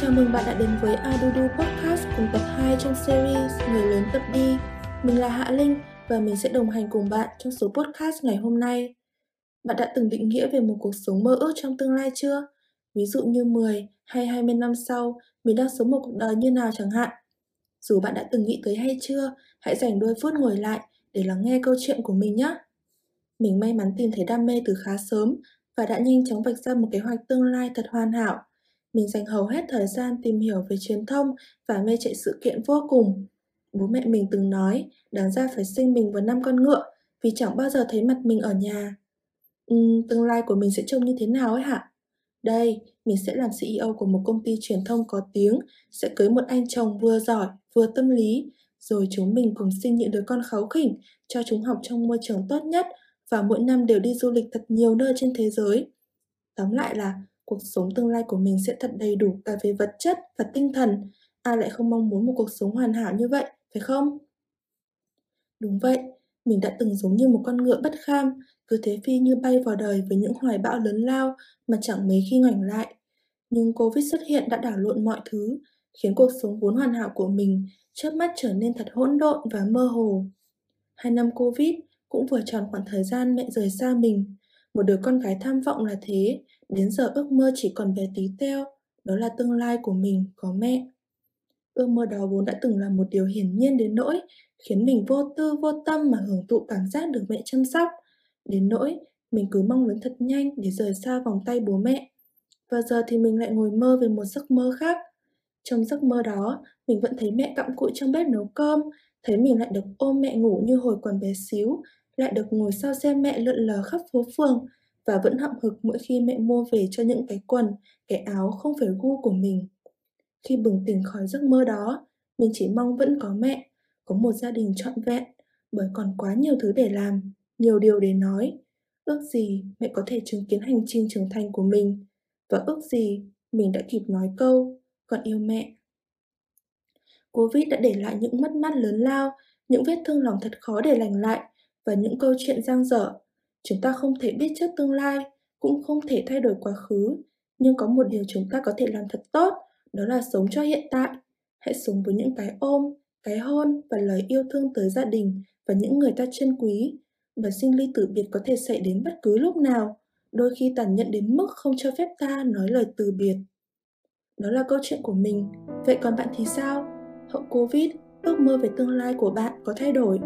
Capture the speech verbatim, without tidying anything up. Chào mừng bạn đã đến với Adudu Podcast cùng tập hai trong series Người lớn tập đi. Mình là Hạ Linh và mình sẽ đồng hành cùng bạn trong số podcast ngày hôm nay. Bạn đã từng định nghĩa về một cuộc sống mơ ước trong tương lai chưa? Ví dụ như mười hay hai mươi năm sau, mình đang sống một cuộc đời như nào chẳng hạn. Dù bạn đã từng nghĩ tới hay chưa, hãy dành đôi phút ngồi lại để lắng nghe câu chuyện của mình nhé. Mình may mắn tìm thấy đam mê từ khá sớm và đã nhanh chóng vạch ra một kế hoạch tương lai thật hoàn hảo. Mình dành hầu hết thời gian tìm hiểu về truyền thông và mê chạy sự kiện vô cùng. Bố mẹ mình từng nói, đáng ra phải sinh mình vào năm con ngựa vì chẳng bao giờ thấy mặt mình ở nhà. Ừ, tương lai của mình sẽ trông như thế nào ấy hả? Đây, mình sẽ làm xê e ô của một công ty truyền thông có tiếng, sẽ cưới một anh chồng vừa giỏi, vừa tâm lý, rồi chúng mình cùng sinh những đứa con kháu khỉnh, cho chúng học trong môi trường tốt nhất và mỗi năm đều đi du lịch thật nhiều nơi trên thế giới. Tóm lại là, cuộc sống tương lai của mình sẽ thật đầy đủ cả về vật chất và tinh thần. Ai lại không mong muốn một cuộc sống hoàn hảo như vậy, phải không? Đúng vậy, mình đã từng giống như một con ngựa bất kham, cứ thế phi như bay vào đời với những hoài bão lớn lao mà chẳng mấy khi ngoảnh lại. Nhưng Covid xuất hiện đã đảo lộn mọi thứ, khiến cuộc sống vốn hoàn hảo của mình chớp mắt trở nên thật hỗn độn và mơ hồ. Hai năm Covid cũng vừa tròn khoảng thời gian mẹ rời xa mình. Một đứa con gái tham vọng là thế, đến giờ ước mơ chỉ còn bé tí teo, đó là tương lai của mình có mẹ. Ước mơ đó vốn đã từng là một điều hiển nhiên đến nỗi khiến mình vô tư vô tâm mà hưởng thụ cảm giác được mẹ chăm sóc. Đến nỗi mình cứ mong lớn thật nhanh để rời xa vòng tay bố mẹ. Và giờ thì mình lại ngồi mơ về một giấc mơ khác. Trong giấc mơ đó, mình vẫn thấy mẹ cặm cụi trong bếp nấu cơm, thấy mình lại được ôm mẹ ngủ như hồi còn bé xíu, lại được ngồi sau xe mẹ lượn lờ khắp phố phường và vẫn hậm hực mỗi khi mẹ mua về cho những cái quần, cái áo không phải gu của mình. Khi bừng tỉnh khỏi giấc mơ đó, mình chỉ mong vẫn có mẹ, có một gia đình trọn vẹn, bởi còn quá nhiều thứ để làm, nhiều điều để nói. Ước gì mẹ có thể chứng kiến hành trình trưởng thành của mình, và ước gì mình đã kịp nói câu "Con yêu mẹ". Covid đã để lại những mất mát lớn lao, những vết thương lòng thật khó để lành lại, và những câu chuyện dang dở. Chúng ta không thể biết trước tương lai, cũng không thể thay đổi quá khứ, nhưng có một điều chúng ta có thể làm thật tốt, đó là sống cho hiện tại. Hãy sống với những cái ôm, cái hôn và lời yêu thương tới gia đình và những người ta trân quý. Và sinh ly tử biệt có thể xảy đến bất cứ lúc nào, đôi khi tàn nhẫn đến mức không cho phép ta nói lời từ biệt. Đó là câu chuyện của mình. Vậy còn bạn thì sao? Hậu Covid, ước mơ về tương lai của bạn có thay đổi?